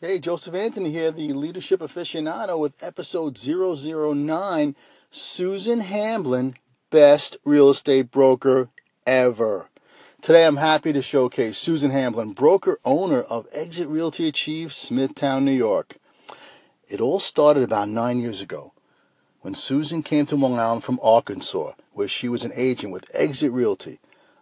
Hey, Joseph Anthony here, the Leadership Aficionado, with episode 009, Susan Hamblin, Best Real Estate Broker Ever. Today I'm happy to showcase Susan Hamblin, broker owner of Exit Realty Achieve, Smithtown, New York. It all started about 9 years ago when Susan came to Long Island from Arkansas, where she was an agent with Exit Realty.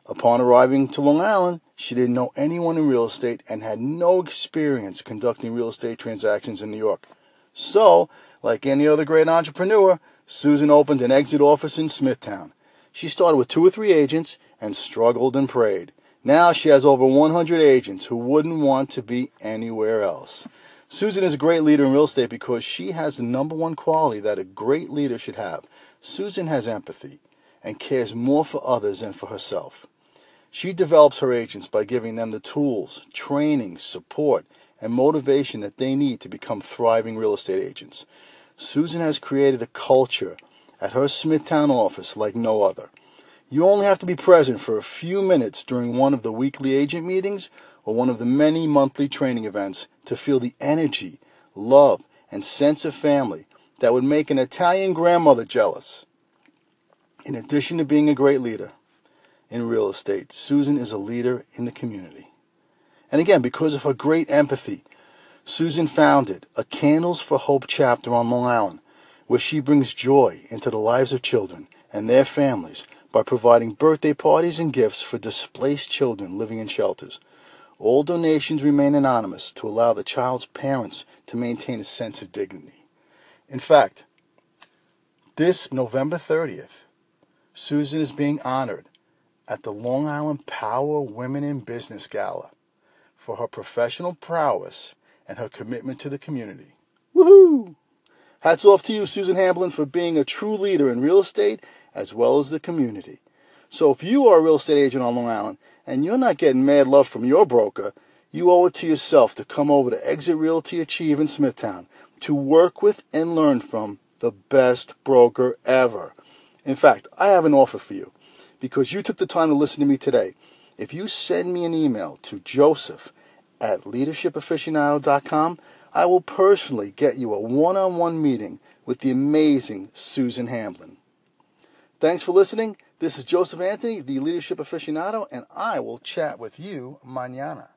Upon arriving to Long Island, she didn't know anyone in real estate and had no experience conducting real estate transactions in New York. So, like any other great entrepreneur, Susan opened an Exit office in Smithtown. She started with 2 or 3 agents and struggled and prayed. Now she has over 100 agents who wouldn't want to be anywhere else. Susan is a great leader in real estate because she has the #1 quality that a great leader should have. Susan has empathy and cares more for others than for herself. She develops her agents by giving them the tools, training, support, and motivation that they need to become thriving real estate agents. Susan has created a culture at her Smithtown office like no other. You only have to be present for a few minutes during one of the weekly agent meetings or one of the many monthly training events to feel the energy, love, and sense of family that would make an Italian grandmother jealous. In addition to being a great leader in real estate, Susan is a leader in the community. And again, because of her great empathy, Susan founded a Candles for Hope chapter on Long Island, where she brings joy into the lives of children and their families by providing birthday parties and gifts for displaced children living in shelters. All donations remain anonymous to allow the child's parents to maintain a sense of dignity. In fact, this November 30th, Susan is being honored at the Long Island Power Women in Business Gala for her professional prowess and her commitment to the community. Woohoo! Hats off to you, Susan Hamblin, for being a true leader in real estate as well as the community. So if you are a real estate agent on Long Island and you're not getting mad love from your broker, you owe it to yourself to come over to Exit Realty Achieve in Smithtown to work with and learn from the best broker ever. In fact, I have an offer for you. Because you took the time to listen to me today, if you send me an email to joseph@leadershipaficionado.com, I will personally get you a one-on-one meeting with the amazing Susan Hamblin. Thanks for listening. This is Joseph Anthony, the Leadership Aficionado, and I will chat with you mañana.